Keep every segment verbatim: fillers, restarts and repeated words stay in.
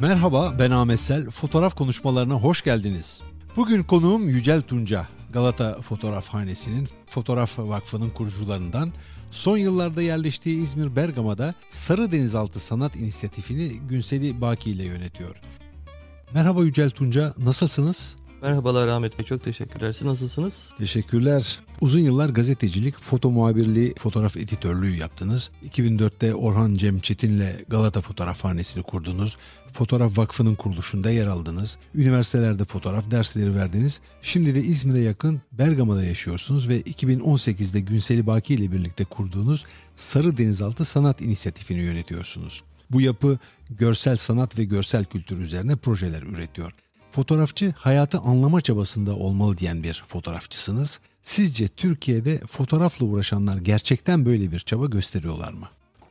Merhaba, ben Ahmet Sel. Fotoğraf konuşmalarına hoş geldiniz. Bugün konuğum Yücel Tunca, Galata Fotoğrafhanesi'nin Fotoğraf Vakfı'nın kurucularından, son yıllarda yerleştiği İzmir Bergama'da Sarı Denizaltı Sanat İnisiyatifi'ni Günseli Baki ile yönetiyor. Merhaba Yücel Tunca, nasılsınız? Merhabalar Ahmet Bey, çok teşekkürler. Siz nasılsınız? Teşekkürler. Uzun yıllar gazetecilik, foto muhabirliği, fotoğraf editörlüğü yaptınız. iki bin dörtte Orhan Cem Çetin'le Galata Fotoğrafhanesi'ni kurdunuz. Fotoğraf Vakfı'nın kuruluşunda yer aldınız. Üniversitelerde fotoğraf dersleri verdiniz. Şimdi de İzmir'e yakın Bergama'da yaşıyorsunuz ve iki bin on sekizde Günseli Baki ile birlikte kurduğunuz Sarı Denizaltı Sanat İnisiyatifi'ni yönetiyorsunuz. Bu yapı görsel sanat ve görsel kültür üzerine projeler üretiyor. Fotoğrafçı hayatı anlama çabasında olmalı diyen bir fotoğrafçısınız. Sizce Türkiye'de fotoğrafla uğraşanlar gerçekten böyle bir çaba gösteriyorlar mı?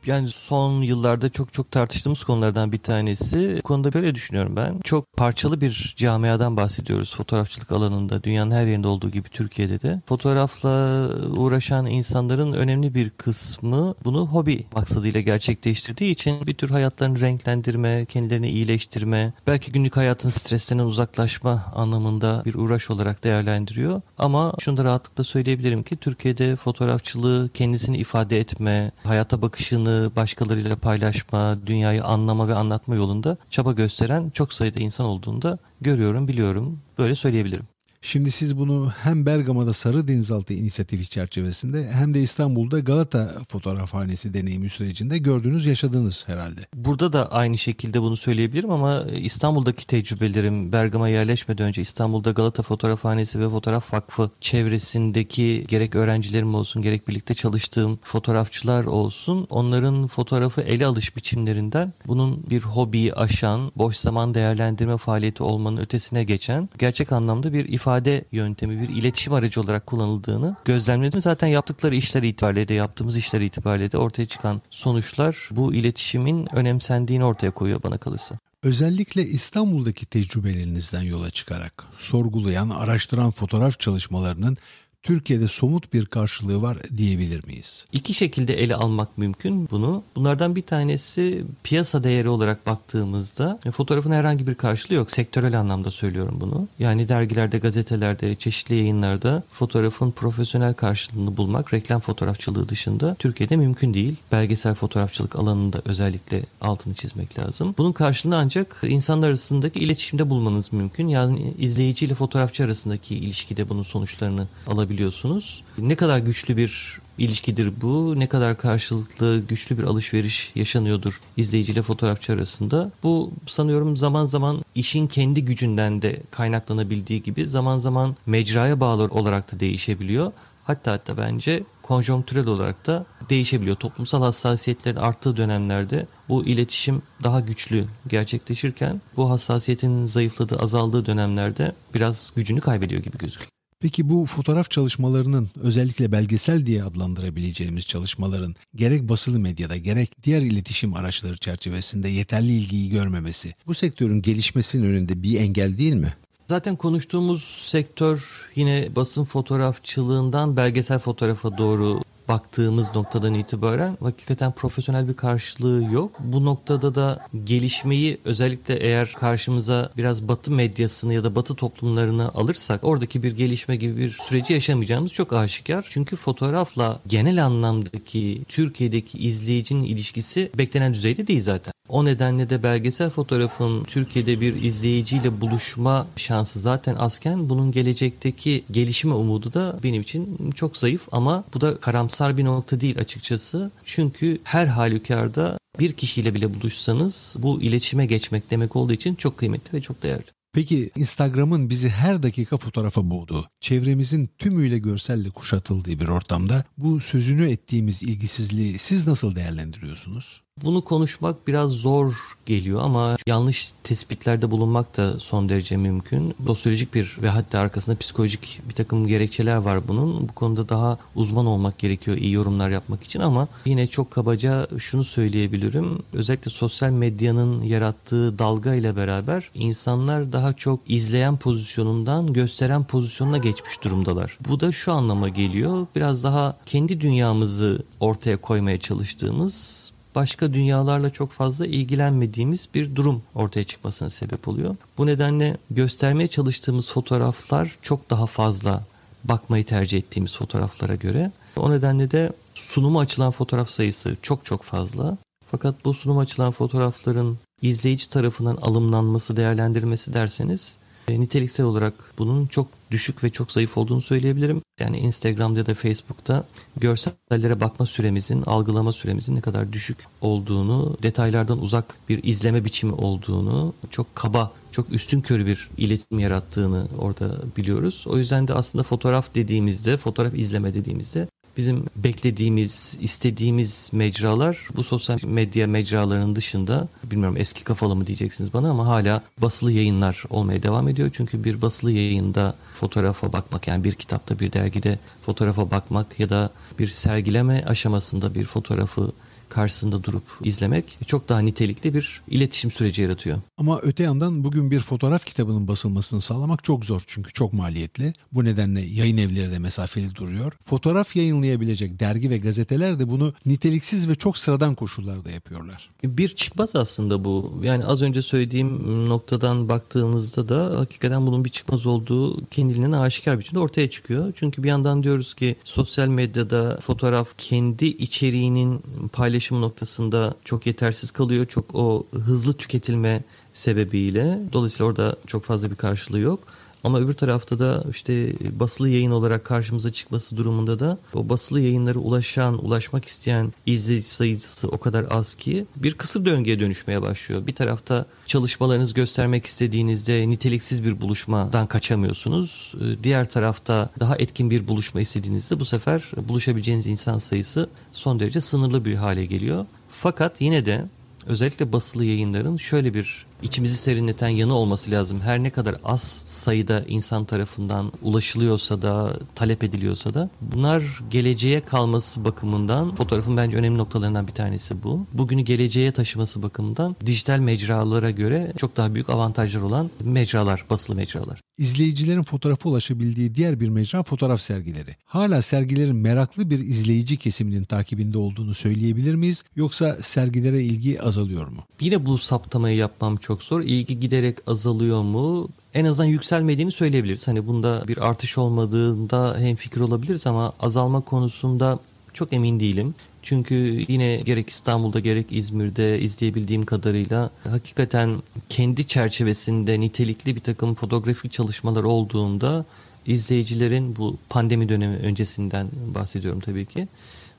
Yani son yıllarda çok çok tartıştığımız konulardan bir tanesi. Bu konuda böyle düşünüyorum ben. Çok parçalı bir camiadan bahsediyoruz fotoğrafçılık alanında. Dünyanın her yerinde olduğu gibi Türkiye'de de. Fotoğrafla uğraşan insanların önemli bir kısmı bunu hobi maksadıyla gerçekleştirdiği için bir tür hayatlarını renklendirme, kendilerini iyileştirme, belki günlük hayatın streslerinden uzaklaşma anlamında bir uğraş olarak değerlendiriyor. Ama şunu da rahatlıkla söyleyebilirim ki Türkiye'de fotoğrafçılığı kendisini ifade etme, hayata bakışını başkalarıyla paylaşma, dünyayı anlama ve anlatma yolunda çaba gösteren çok sayıda insan olduğunu da görüyorum, biliyorum. Böyle söyleyebilirim. Şimdi siz bunu hem Bergama'da Sarı Denizaltı İnisiyatifi çerçevesinde hem de İstanbul'da Galata Fotoğrafhanesi deneyimi sürecinde gördünüz, yaşadınız herhalde. Burada da aynı şekilde bunu söyleyebilirim ama İstanbul'daki tecrübelerim, Bergama'ya yerleşmeden önce İstanbul'da Galata Fotoğrafhanesi ve Fotoğraf Vakfı çevresindeki gerek öğrencilerim olsun, gerek birlikte çalıştığım fotoğrafçılar olsun, onların fotoğrafı ele alış biçimlerinden bunun bir hobiyi aşan, boş zaman değerlendirme faaliyeti olmanın ötesine geçen, gerçek anlamda bir ifade ifade yöntemi, bir iletişim aracı olarak kullanıldığını gözlemledim. Zaten yaptıkları işler itibariyle de, yaptığımız işler itibariyle de ortaya çıkan sonuçlar bu iletişimin önemsendiğini ortaya koyuyor bana kalırsa. Özellikle İstanbul'daki tecrübelerinizden yola çıkarak sorgulayan, araştıran fotoğraf çalışmalarının Türkiye'de somut bir karşılığı var diyebilir miyiz? İki şekilde ele almak mümkün bunu. Bunlardan bir tanesi piyasa değeri olarak baktığımızda fotoğrafın herhangi bir karşılığı yok. Sektörel anlamda söylüyorum bunu. Yani dergilerde, gazetelerde, çeşitli yayınlarda fotoğrafın profesyonel karşılığını bulmak reklam fotoğrafçılığı dışında Türkiye'de mümkün değil. Belgesel fotoğrafçılık alanında özellikle altını çizmek lazım. Bunun karşılığını ancak insanlar arasındaki iletişimde bulmanız mümkün. Yani izleyici ile fotoğrafçı arasındaki ilişkide bunun sonuçlarını alabilirsiniz. Biliyorsunuz. Ne kadar güçlü bir ilişkidir bu, ne kadar karşılıklı güçlü bir alışveriş yaşanıyordur izleyiciyle fotoğrafçı arasında. Bu sanıyorum zaman zaman işin kendi gücünden de kaynaklanabildiği gibi zaman zaman mecraya bağlı olarak da değişebiliyor. Hatta hatta bence konjonktürel olarak da değişebiliyor. Toplumsal hassasiyetlerin arttığı dönemlerde bu iletişim daha güçlü gerçekleşirken bu hassasiyetin zayıfladığı, azaldığı dönemlerde biraz gücünü kaybediyor gibi gözüküyor. Peki bu fotoğraf çalışmalarının, özellikle belgesel diye adlandırabileceğimiz çalışmaların gerek basılı medyada gerek diğer iletişim araçları çerçevesinde yeterli ilgiyi görmemesi bu sektörün gelişmesinin önünde bir engel değil mi? Zaten konuştuğumuz sektör yine basın fotoğrafçılığından belgesel fotoğrafa doğru baktığımız noktadan itibaren hakikaten profesyonel bir karşılığı yok. Bu noktada da gelişmeyi özellikle eğer karşımıza biraz Batı medyasını ya da Batı toplumlarını alırsak oradaki bir gelişme gibi bir süreci yaşamayacağımız çok aşikar. Çünkü fotoğrafla genel anlamdaki Türkiye'deki izleyicinin ilişkisi beklenen düzeyde değil zaten. O nedenle de belgesel fotoğrafın Türkiye'de bir izleyiciyle buluşma şansı zaten azken bunun gelecekteki gelişme umudu da benim için çok zayıf ama bu da karamsar bir nokta değil açıkçası. Çünkü her halükarda bir kişiyle bile buluşsanız bu iletişime geçmek demek olduğu için çok kıymetli ve çok değerli. Peki Instagram'ın bizi her dakika fotoğrafa boğduğu, çevremizin tümüyle görselle kuşatıldığı bir ortamda bu sözünü ettiğimiz ilgisizliği siz nasıl değerlendiriyorsunuz? Bunu konuşmak biraz zor geliyor ama yanlış tespitlerde bulunmak da son derece mümkün. Sosyolojik bir ve hatta arkasında psikolojik bir takım gerekçeler var bunun. Bu konuda daha uzman olmak gerekiyor iyi yorumlar yapmak için ama yine çok kabaca şunu söyleyebilirim. Özellikle sosyal medyanın yarattığı dalga ile beraber insanlar daha çok izleyen pozisyonundan gösteren pozisyonuna geçmiş durumdalar. Bu da şu anlama geliyor. Biraz daha kendi dünyamızı ortaya koymaya çalıştığımız başka dünyalarla çok fazla ilgilenmediğimiz bir durum ortaya çıkmasına sebep oluyor. Bu nedenle göstermeye çalıştığımız fotoğraflar çok daha fazla bakmayı tercih ettiğimiz fotoğraflara göre. O nedenle de sunuma açılan fotoğraf sayısı çok çok fazla. Fakat bu sunuma açılan fotoğrafların izleyici tarafından alımlanması, değerlendirmesi derseniz niteliksel olarak bunun çok düşük ve çok zayıf olduğunu söyleyebilirim. Yani Instagram'da ya da Facebook'ta görsellere bakma süremizin, algılama süremizin ne kadar düşük olduğunu, detaylardan uzak bir izleme biçimi olduğunu, çok kaba, çok üstünkörü bir iletişim yarattığını orada biliyoruz. O yüzden de aslında fotoğraf dediğimizde, fotoğraf izleme dediğimizde bizim beklediğimiz, istediğimiz mecralar bu sosyal medya mecralarının dışında, bilmiyorum eski kafalı mı diyeceksiniz bana ama hala basılı yayınlar olmaya devam ediyor. Çünkü bir basılı yayında fotoğrafa bakmak, yani bir kitapta, bir dergide fotoğrafa bakmak ya da bir sergileme aşamasında bir fotoğrafı karşısında durup izlemek çok daha nitelikli bir iletişim süreci yaratıyor. Ama öte yandan bugün bir fotoğraf kitabının basılmasını sağlamak çok zor çünkü çok maliyetli. Bu nedenle yayın evleri de mesafeli duruyor. Fotoğraf yayınlayabilecek dergi ve gazeteler de bunu niteliksiz ve çok sıradan koşullarda yapıyorlar. Bir çıkmaz aslında bu. Yani az önce söylediğim noktadan baktığınızda da hakikaten bunun bir çıkmaz olduğu kendiliğinden aşikar biçimde ortaya çıkıyor. Çünkü bir yandan diyoruz ki sosyal medyada fotoğraf kendi içeriğinin paylaşımı noktasında çok yetersiz kalıyor. Çok o hızlı tüketilme sebebiyle. Dolayısıyla orada çok fazla bir karşılığı yok. Ama öbür tarafta da işte basılı yayın olarak karşımıza çıkması durumunda da o basılı yayınlara ulaşan, ulaşmak isteyen izleyici sayısı o kadar az ki bir kısır döngüye dönüşmeye başlıyor. Bir tarafta çalışmalarınızı göstermek istediğinizde niteliksiz bir buluşmadan kaçamıyorsunuz. Diğer tarafta daha etkin bir buluşma istediğinizde bu sefer buluşabileceğiniz insan sayısı son derece sınırlı bir hale geliyor. Fakat yine de özellikle basılı yayınların şöyle bir içimizi serinleten yanı olması lazım. Her ne kadar az sayıda insan tarafından ulaşılıyorsa da, talep ediliyorsa da bunlar geleceğe kalması bakımından fotoğrafın bence önemli noktalarından bir tanesi bu. Bugünü geleceğe taşıması bakımından dijital mecralara göre çok daha büyük avantajlar olan mecralar, basılı mecralar. İzleyicilerin fotoğrafa ulaşabildiği diğer bir mecra fotoğraf sergileri. Hala sergilerin meraklı bir izleyici kesiminin takibinde olduğunu söyleyebilir miyiz? Yoksa sergilere ilgi azalıyor mu? Yine bu saptamayı yapmam çok Çok zor. İlgi giderek azalıyor mu? En azından yükselmediğini söyleyebiliriz. Hani bunda bir artış olmadığında hemfikir olabiliriz ama azalma konusunda çok emin değilim. Çünkü yine gerek İstanbul'da gerek İzmir'de izleyebildiğim kadarıyla hakikaten kendi çerçevesinde nitelikli bir takım fotoğrafik çalışmalar olduğunda izleyicilerin, bu pandemi dönemi öncesinden bahsediyorum tabii ki,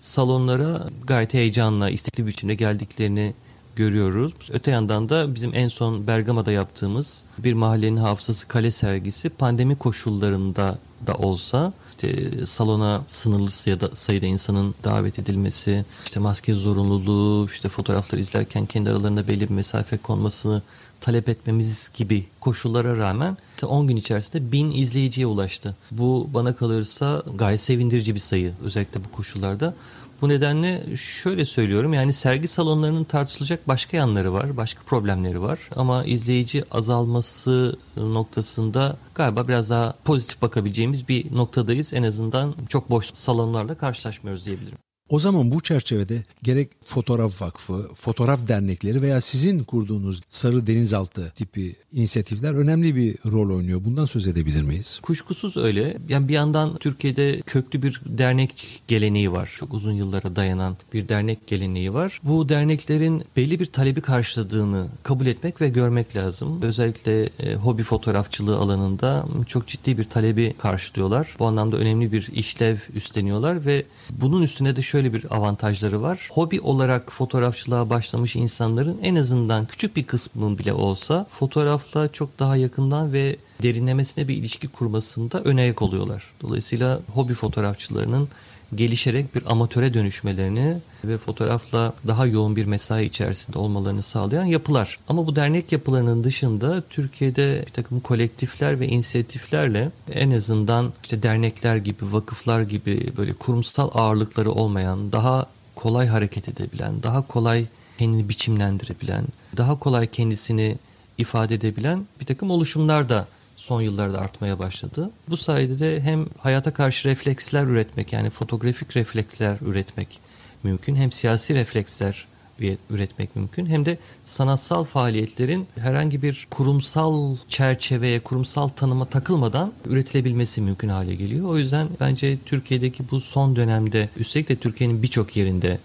salonlara gayet heyecanla, istekli bir biçimde geldiklerini görüyoruz. Öte yandan da bizim en son Bergama'da yaptığımız Bir Mahallenin Hafızası Kale sergisi pandemi koşullarında da olsa işte salona sınırlı ya da sayıda insanın davet edilmesi, işte maske zorunluluğu, işte fotoğrafları izlerken kendi aralarında belli bir mesafe konmasını talep etmemiz gibi koşullara rağmen on gün içerisinde bin izleyiciye ulaştı. Bu bana kalırsa gayet sevindirici bir sayı özellikle bu koşullarda. Bu nedenle şöyle söylüyorum, yani sergi salonlarının tartışılacak başka yanları var, başka problemleri var ama izleyici azalması noktasında galiba biraz daha pozitif bakabileceğimiz bir noktadayız. En azından çok boş salonlarla karşılaşmıyoruz diyebilirim. O zaman bu çerçevede gerek Fotoğraf Vakfı, fotoğraf dernekleri veya sizin kurduğunuz Sarı Denizaltı tipi inisiyatifler önemli bir rol oynuyor. Bundan söz edebilir miyiz? Kuşkusuz öyle. Yani bir yandan Türkiye'de köklü bir dernek geleneği var. Çok uzun yıllara dayanan bir dernek geleneği var. Bu derneklerin belli bir talebi karşıladığını kabul etmek ve görmek lazım. Özellikle e, hobi fotoğrafçılığı alanında çok ciddi bir talebi karşılıyorlar. Bu anlamda önemli bir işlev üstleniyorlar ve bunun üstüne de şöyle Böyle bir avantajları var. Hobi olarak fotoğrafçılığa başlamış insanların en azından küçük bir kısmının bile olsa fotoğrafla çok daha yakından ve derinlemesine bir ilişki kurmasında öne ayak oluyorlar. Dolayısıyla hobi fotoğrafçılarının gelişerek bir amatöre dönüşmelerini ve fotoğrafla daha yoğun bir mesai içerisinde olmalarını sağlayan yapılar. Ama bu dernek yapılarının dışında Türkiye'de bir takım kolektifler ve inisiyatiflerle en azından işte dernekler gibi, vakıflar gibi böyle kurumsal ağırlıkları olmayan, daha kolay hareket edebilen, daha kolay kendini biçimlendirebilen, daha kolay kendisini ifade edebilen bir takım oluşumlar da son yıllarda artmaya başladı. Bu sayede de hem hayata karşı refleksler üretmek, yani fotoğrafik refleksler üretmek mümkün, hem siyasi refleksler üretmek mümkün. Hem de sanatsal faaliyetlerin herhangi bir kurumsal çerçeveye, kurumsal tanıma takılmadan üretilebilmesi mümkün hale geliyor. O yüzden bence Türkiye'deki bu son dönemde, üstelik de Türkiye'nin birçok yerinde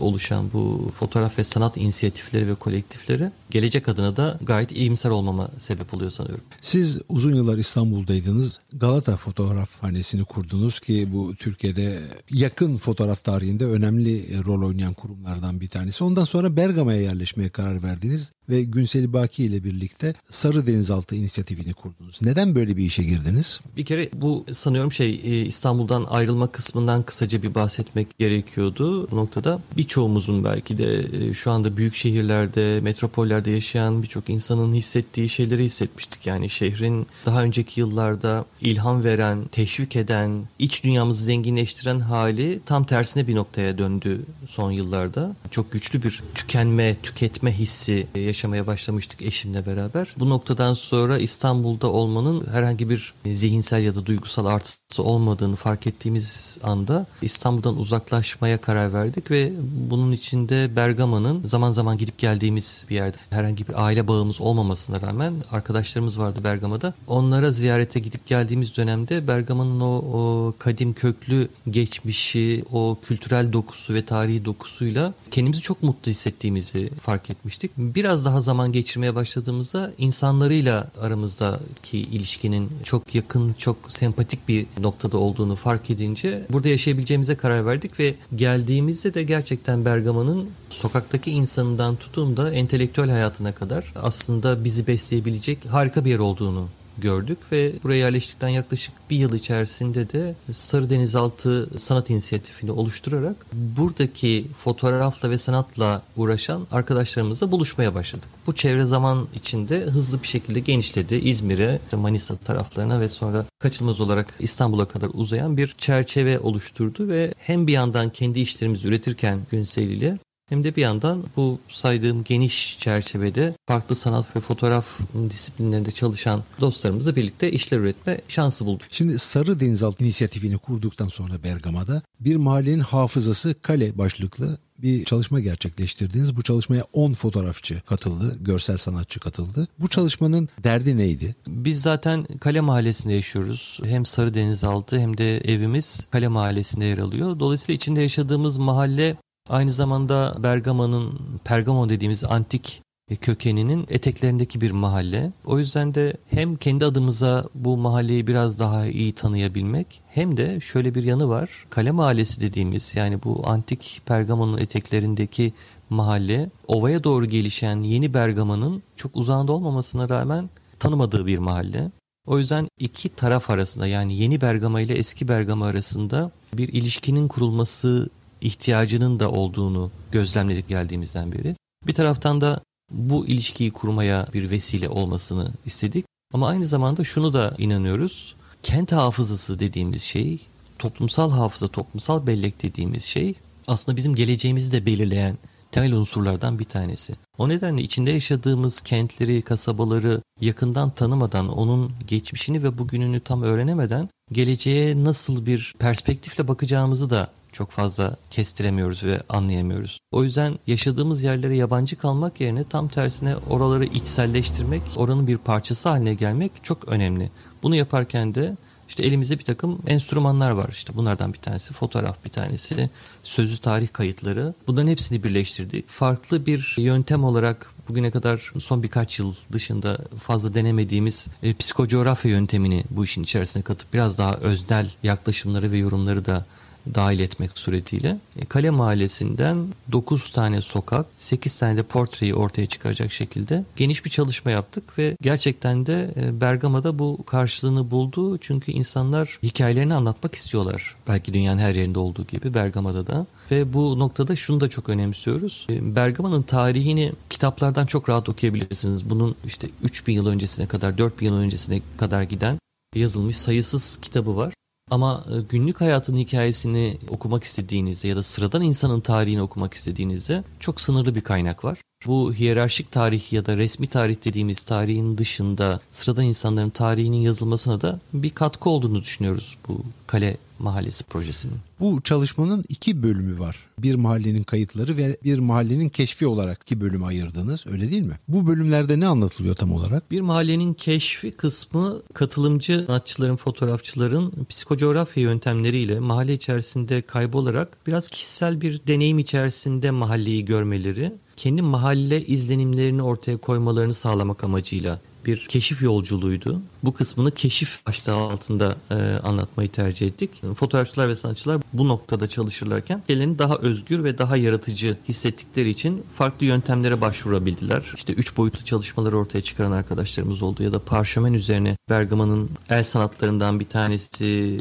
oluşan bu fotoğraf ve sanat inisiyatifleri ve kolektifleri gelecek adına da gayet iyimser olmama sebep oluyor sanıyorum. Siz uzun yıllar İstanbul'daydınız. Galata Fotoğrafhanesi'ni kurdunuz ki bu Türkiye'de yakın fotoğraf tarihinde önemli rol oynayan kurumlardan bir tanesi. Ondan sonra Bergama'ya yerleşmeye karar verdiniz ve Günseli Baki ile birlikte Sarı Denizaltı İnisiyatifi'ni kurdunuz. Neden böyle bir işe girdiniz? Bir kere bu sanıyorum şey İstanbul'dan ayrılma kısmından kısaca bir bahsetmek gerekiyordu. Bu noktada birçoğumuzun belki de şu anda büyük şehirlerde, metropollerde yaşayan birçok insanın hissettiği şeyleri hissetmiştik. Yani şehrin daha önceki yıllarda ilham veren, teşvik eden, iç dünyamızı zenginleştiren hali tam tersine bir noktaya döndü son yıllarda. Çok güçlü bir tükenme, tüketme hissi yaşamaya başlamıştık eşimle beraber. Bu noktadan sonra İstanbul'da olmanın herhangi bir zihinsel ya da duygusal artısı olmadığını fark ettiğimiz anda İstanbul'dan uzaklaşmaya karar verdik ve bunun içinde Bergama'nın zaman zaman gidip geldiğimiz bir yerde, herhangi bir aile bağımız olmamasına rağmen arkadaşlarımız vardı Bergama'da. Onlara ziyarete gidip geldiğimiz dönemde Bergama'nın o, o kadim köklü geçmişi, o kültürel dokusu ve tarihi dokusuyla kendimizi çok mutlu hissettiğimizi fark etmiştik. Biraz daha zaman geçirmeye başladığımızda insanlarıyla aramızdaki ilişkinin çok yakın, çok sempatik bir noktada olduğunu fark edince burada yaşayabileceğimize karar verdik ve geldiğimizde de gerçekten Gerçekten Bergama'nın sokaktaki insanından tutun da entelektüel hayatına kadar aslında bizi besleyebilecek harika bir yer olduğunu gördük ve buraya yerleştikten yaklaşık bir yıl içerisinde de Sarı Denizaltı Sanat İnisiyatifi'ni oluşturarak buradaki fotoğrafla ve sanatla uğraşan arkadaşlarımızla buluşmaya başladık. Bu çevre zaman içinde hızlı bir şekilde genişledi. İzmir'e, Manisa taraflarına ve sonra kaçınılmaz olarak İstanbul'a kadar uzayan bir çerçeve oluşturdu ve hem bir yandan kendi işlerimizi üretirken Günseli ile hem de bir yandan bu saydığım geniş çerçevede farklı sanat ve fotoğraf disiplinlerinde çalışan dostlarımızla birlikte işler üretme şansı bulduk. Şimdi Sarı Denizaltı İnisiyatifi'ni kurduktan sonra Bergama'da bir mahallenin hafızası kale başlıklı bir çalışma gerçekleştirdiniz. Bu çalışmaya on fotoğrafçı katıldı, görsel sanatçı katıldı. Bu çalışmanın derdi neydi? Biz zaten Kale Mahallesi'nde yaşıyoruz. Hem Sarı Denizaltı hem de evimiz Kale Mahallesi'nde yer alıyor. Dolayısıyla içinde yaşadığımız mahalle aynı zamanda Bergama'nın, Pergamon dediğimiz antik kökeninin eteklerindeki bir mahalle. O yüzden de hem kendi adımıza bu mahalleyi biraz daha iyi tanıyabilmek hem de şöyle bir yanı var. Kale Mahallesi dediğimiz yani bu antik Pergamon'un eteklerindeki mahalle ovaya doğru gelişen yeni Bergama'nın çok uzağında olmamasına rağmen tanımadığı bir mahalle. O yüzden iki taraf arasında yani yeni Bergama ile eski Bergama arasında bir ilişkinin kurulması ihtiyacının da olduğunu gözlemledik geldiğimizden beri. Bir taraftan da bu ilişkiyi kurmaya bir vesile olmasını istedik. Ama aynı zamanda şunu da inanıyoruz. Kent hafızası dediğimiz şey, toplumsal hafıza, toplumsal bellek dediğimiz şey aslında bizim geleceğimizi de belirleyen temel unsurlardan bir tanesi. O nedenle içinde yaşadığımız kentleri, kasabaları yakından tanımadan, onun geçmişini ve bugününü tam öğrenemeden geleceğe nasıl bir perspektifle bakacağımızı da çok fazla kestiremiyoruz ve anlayamıyoruz. O yüzden yaşadığımız yerlere yabancı kalmak yerine tam tersine oraları içselleştirmek, oranın bir parçası haline gelmek çok önemli. Bunu yaparken de işte elimizde bir takım enstrümanlar var. İşte bunlardan bir tanesi fotoğraf, bir tanesi sözlü tarih kayıtları. Bunların hepsini birleştirdik. Farklı bir yöntem olarak bugüne kadar son birkaç yıl dışında fazla denemediğimiz e, psikocoğrafya yöntemini bu işin içerisine katıp biraz daha öznel yaklaşımları ve yorumları da dahil etmek suretiyle Kale Mahallesi'nden dokuz tane sokak, sekiz tane de portreyi ortaya çıkaracak şekilde geniş bir çalışma yaptık ve gerçekten de Bergama'da bu karşılığını buldu. Çünkü insanlar hikayelerini anlatmak istiyorlar. Belki dünyanın her yerinde olduğu gibi Bergama'da da. Ve bu noktada şunu da çok önemsiyoruz. Bergama'nın tarihini kitaplardan çok rahat okuyabilirsiniz. Bunun işte üç bin yıl öncesine kadar, dört bin yıl öncesine kadar giden yazılmış sayısız kitabı var. Ama günlük hayatın hikayesini okumak istediğinizde ya da sıradan insanın tarihini okumak istediğinizde çok sınırlı bir kaynak var. Bu hiyerarşik tarih ya da resmi tarih dediğimiz tarihin dışında sıradan insanların tarihinin yazılmasına da bir katkı olduğunu düşünüyoruz bu Kale Mahallesi projesinin. Bu çalışmanın iki bölümü var. Bir mahallenin kayıtları ve bir mahallenin keşfi olarak iki bölüme ayırdınız, öyle değil mi? Bu bölümlerde ne anlatılıyor tam olarak? Bir mahallenin keşfi kısmı katılımcı sanatçıların, fotoğrafçıların psikocoğrafya yöntemleriyle mahalle içerisinde kaybolarak biraz kişisel bir deneyim içerisinde mahalleyi görmeleri, kendi mahalle izlenimlerini ortaya koymalarını sağlamak amacıyla bir keşif yolculuğuydu. Bu kısmını keşif başlığı altında e, anlatmayı tercih ettik. Fotoğrafçılar ve sanatçılar bu noktada çalışırlarken kendilerini daha özgür ve daha yaratıcı hissettikleri için farklı yöntemlere başvurabildiler. İşte üç boyutlu çalışmaları ortaya çıkaran arkadaşlarımız oldu ya da parşömen üzerine Bergama'nın el sanatlarından bir tanesi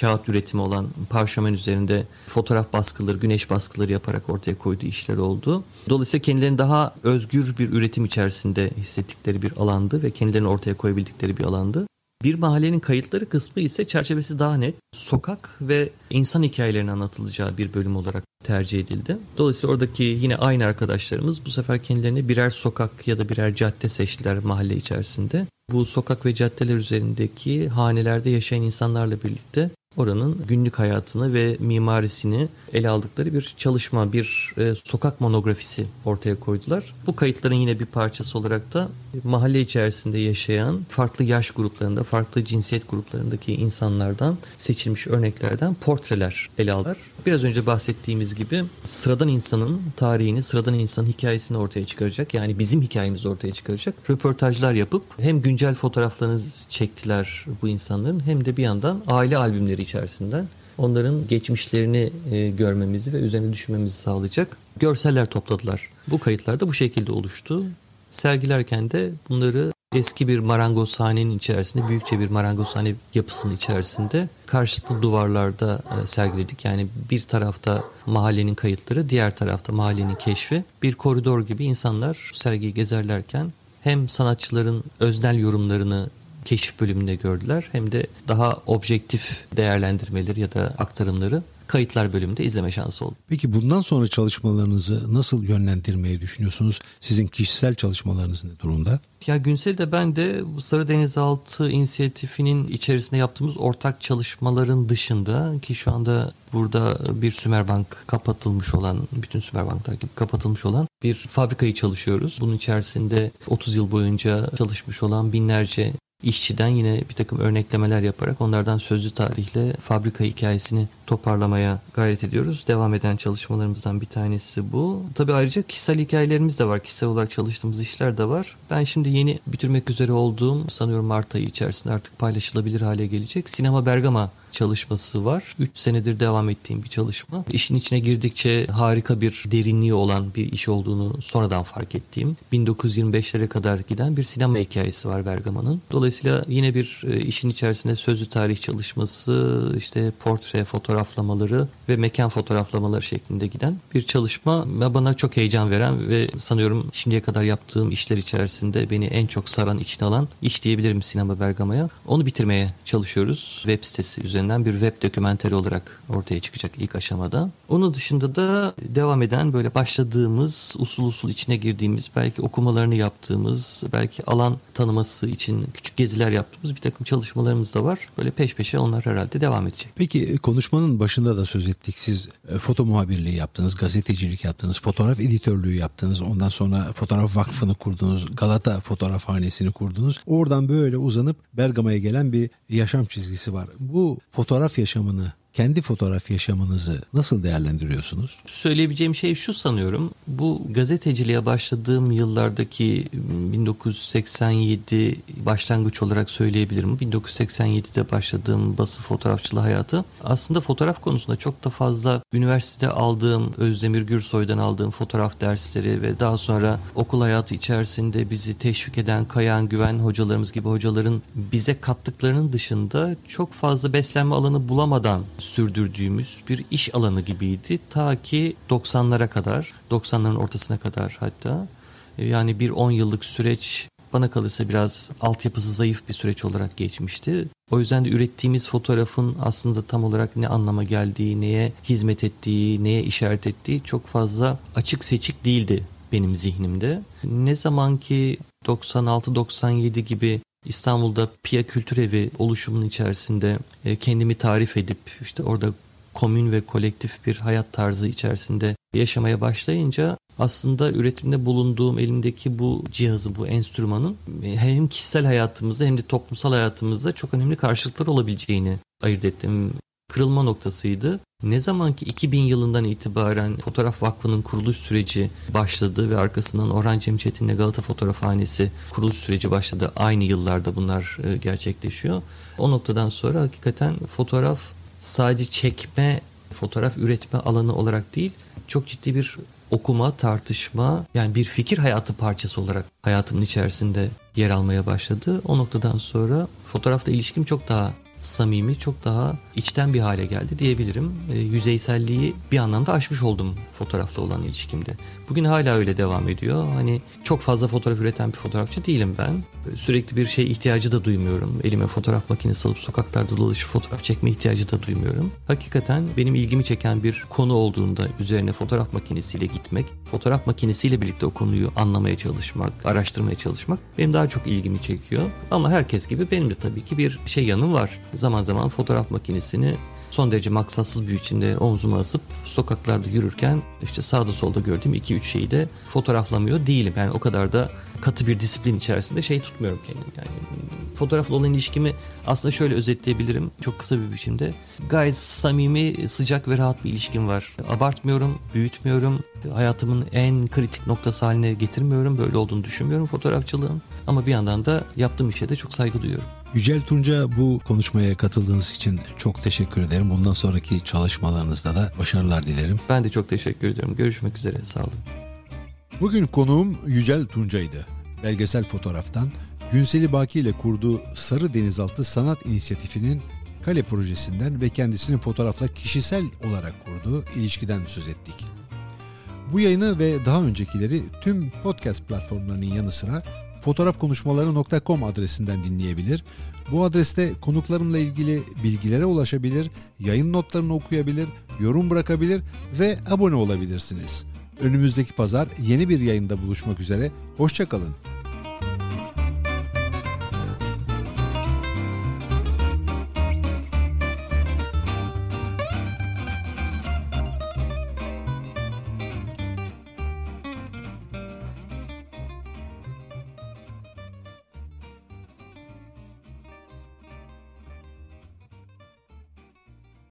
kağıt üretimi olan parşömen üzerinde fotoğraf baskıları, güneş baskıları yaparak ortaya koyduğu işler oldu. Dolayısıyla kendilerini daha özgür bir üretim içerisinde hissettikleri bir alandı ve kendilerini ortaya koyabildikleri bir alandı. Bir mahallenin kayıtları kısmı ise çerçevesi daha net, sokak ve insan hikayelerinin anlatılacağı bir bölüm olarak tercih edildi. Dolayısıyla oradaki yine aynı arkadaşlarımız bu sefer kendilerine birer sokak ya da birer cadde seçtiler mahalle içerisinde. Bu sokak ve caddeler üzerindeki hanelerde yaşayan insanlarla birlikte oranın günlük hayatını ve mimarisini ele aldıkları bir çalışma, bir sokak monografisi ortaya koydular. Bu kayıtların yine bir parçası olarak da mahalle içerisinde yaşayan farklı yaş gruplarında, farklı cinsiyet gruplarındaki insanlardan seçilmiş örneklerden portreler ele aldılar. Biraz önce bahsettiğimiz gibi sıradan insanın tarihini, sıradan insanın hikayesini ortaya çıkaracak, yani bizim hikayemizi ortaya çıkaracak röportajlar yapıp hem güncel fotoğraflarını çektiler bu insanların, hem de bir yandan aile albümleri içerisinden onların geçmişlerini e, görmemizi ve üzerine düşünmemizi sağlayacak görseller topladılar. Bu kayıtlar da bu şekilde oluştu. Sergilerken de bunları eski bir marangozhanenin içerisinde, büyükçe bir marangozhane yapısının içerisinde karşılıklı duvarlarda e, sergiledik. Yani bir tarafta mahallenin kayıtları, diğer tarafta mahallenin keşfi. Bir koridor gibi insanlar sergiyi gezerlerken hem sanatçıların öznel yorumlarını keşif bölümünde gördüler, hem de daha objektif değerlendirmeleri ya da aktarımları kayıtlar bölümünde izleme şansı oldu. Peki bundan sonra çalışmalarınızı nasıl yönlendirmeyi düşünüyorsunuz? Sizin kişisel çalışmalarınız ne durumda? Ya Günseli'de ben de Sarı Denizaltı İnisiyatifinin içerisinde yaptığımız ortak çalışmaların dışında, ki şu anda burada bir Sümer Bank kapatılmış olan, bütün Sümer Banklar gibi kapatılmış olan bir fabrikayı çalışıyoruz. Bunun içerisinde otuz yıl boyunca çalışmış olan binlerce İşçiden yine bir takım örneklemeler yaparak onlardan sözlü tarihle fabrika hikayesini toparlamaya gayret ediyoruz. Devam eden çalışmalarımızdan bir tanesi bu. Tabii ayrıca kişisel hikayelerimiz de var. Kişisel olarak çalıştığımız işler de var. Ben şimdi yeni bitirmek üzere olduğum, sanıyorum Mart ayı içerisinde artık paylaşılabilir hale gelecek Sinema Bergama çalışması var. üç senedir devam ettiğim bir çalışma. İşin içine girdikçe harika bir derinliği olan bir iş olduğunu sonradan fark ettiğim, bin dokuz yüz yirmi beşlere kadar giden bir sinema hikayesi var Bergama'nın. Dolayısıyla yine bir işin içerisinde sözlü tarih çalışması, işte portre fotoğraflamaları ve mekan fotoğraflamaları şeklinde giden bir çalışma bana çok heyecan veren ve sanıyorum şimdiye kadar yaptığım işler içerisinde beni en çok saran, içine alan iş diyebilirim Sinema Bergama'ya. Onu bitirmeye çalışıyoruz. Web sitesi üzerinde bir web dokümenteri olarak ortaya çıkacak ilk aşamada. Onun dışında da devam eden böyle başladığımız, usul usul içine girdiğimiz, belki okumalarını yaptığımız, belki alan tanıması için küçük geziler yaptığımız bir takım çalışmalarımız da var. Böyle peş peşe onlar herhalde devam edecek. Peki konuşmanın başında da söz ettik. Siz foto muhabirliği yaptınız, gazetecilik yaptınız, fotoğraf editörlüğü yaptınız. Ondan sonra Fotoğraf Vakfı'nı kurdunuz, Galata Fotoğrafhanesi'ni kurdunuz. Oradan böyle uzanıp Bergama'ya gelen bir yaşam çizgisi var. Bu fotoğraf yaşamını, kendi fotoğraf yaşamınızı nasıl değerlendiriyorsunuz? Söyleyebileceğim şey şu sanıyorum. Bu gazeteciliğe başladığım yıllardaki bin dokuz yüz seksen yedi başlangıç olarak söyleyebilirim. bin dokuz yüz seksen yedide başladığım basın fotoğrafçılığı hayatı aslında fotoğraf konusunda çok da fazla üniversitede aldığım, Özdemir Gürsoy'dan aldığım fotoğraf dersleri ve daha sonra okul hayatı içerisinde bizi teşvik eden Kayan Güven hocalarımız gibi hocaların bize kattıklarının dışında çok fazla beslenme alanı bulamadan sürdürdüğümüz bir iş alanı gibiydi. Ta ki doksanlara kadar, doksanların ortasına kadar hatta. Yani bir on yıllık süreç bana kalırsa biraz altyapısı zayıf bir süreç olarak geçmişti. O yüzden de ürettiğimiz fotoğrafın aslında tam olarak ne anlama geldiği, neye hizmet ettiği, neye işaret ettiği çok fazla açık seçik değildi benim zihnimde. Ne zaman ki doksan altı doksan yedi gibi İstanbul'da Pia Kültür Evi oluşumunun içerisinde kendimi tarif edip işte orada komün ve kolektif bir hayat tarzı içerisinde yaşamaya başlayınca aslında üretimde bulunduğum elimdeki bu cihazı, bu enstrümanın hem kişisel hayatımızda hem de toplumsal hayatımızda çok önemli karşılıklar olabileceğini ayırt ettim. Kırılma noktasıydı. Ne zamanki iki bin yılından itibaren Fotoğraf Vakfı'nın kuruluş süreci başladı ve arkasından Orhan Cem Çetin'le Galata Fotoğrafhanesi kuruluş süreci başladı. Aynı yıllarda bunlar gerçekleşiyor. O noktadan sonra hakikaten fotoğraf sadece çekme, fotoğraf üretme alanı olarak değil, çok ciddi bir okuma, tartışma, yani bir fikir hayatı parçası olarak hayatımın içerisinde yer almaya başladı. O noktadan sonra fotoğrafla ilişkim çok daha samimi, çok daha içten bir hale geldi diyebilirim. E, yüzeyselliği bir anlamda aşmış oldum fotoğrafla olan ilişkimde. Bugün hala öyle devam ediyor. Hani çok fazla fotoğraf üreten bir fotoğrafçı değilim ben. Sürekli bir şey ihtiyacı da duymuyorum. Elime fotoğraf makinesi alıp sokaklarda dolaşıp fotoğraf çekme ihtiyacı da duymuyorum. Hakikaten benim ilgimi çeken bir konu olduğunda üzerine fotoğraf makinesiyle gitmek, fotoğraf makinesiyle birlikte o konuyu anlamaya çalışmak, araştırmaya çalışmak benim daha çok ilgimi çekiyor. Ama herkes gibi benim de tabii ki bir şey yanım var. Zaman zaman fotoğraf makinesini son derece maksatsız bir biçimde omzuma asıp sokaklarda yürürken işte sağda solda gördüğüm iki üç şeyi de fotoğraflamıyor değilim. Yani o kadar da katı bir disiplin içerisinde şey tutmuyorum kendimi. Yani fotoğrafla olan ilişkimi aslında şöyle özetleyebilirim çok kısa bir biçimde. Gayet samimi, sıcak ve rahat bir ilişkim var. Abartmıyorum, büyütmüyorum. Hayatımın en kritik noktası haline getirmiyorum. Böyle olduğunu düşünmüyorum fotoğrafçılığın. Ama bir yandan da yaptığım işe de çok saygı duyuyorum. Yücel Tunca, bu konuşmaya katıldığınız için çok teşekkür ederim. Bundan sonraki çalışmalarınızda da başarılar dilerim. Ben de çok teşekkür ediyorum. Görüşmek üzere. Sağ olun. Bugün konuğum Yücel Tunca'ydı. Belgesel fotoğraftan Günseli Baki ile kurduğu Sarı Denizaltı Sanat İnisiyatifi'nin Kale projesinden ve kendisinin fotoğrafla kişisel olarak kurduğu ilişkiden söz ettik. Bu yayını ve daha öncekileri tüm podcast platformlarının yanı sıra fotoğraf konuşmaları nokta com adresinden dinleyebilir. Bu adreste konuklarımla ilgili bilgilere ulaşabilir, yayın notlarını okuyabilir, yorum bırakabilir ve abone olabilirsiniz. Önümüzdeki pazar yeni bir yayında buluşmak üzere. Hoşça kalın.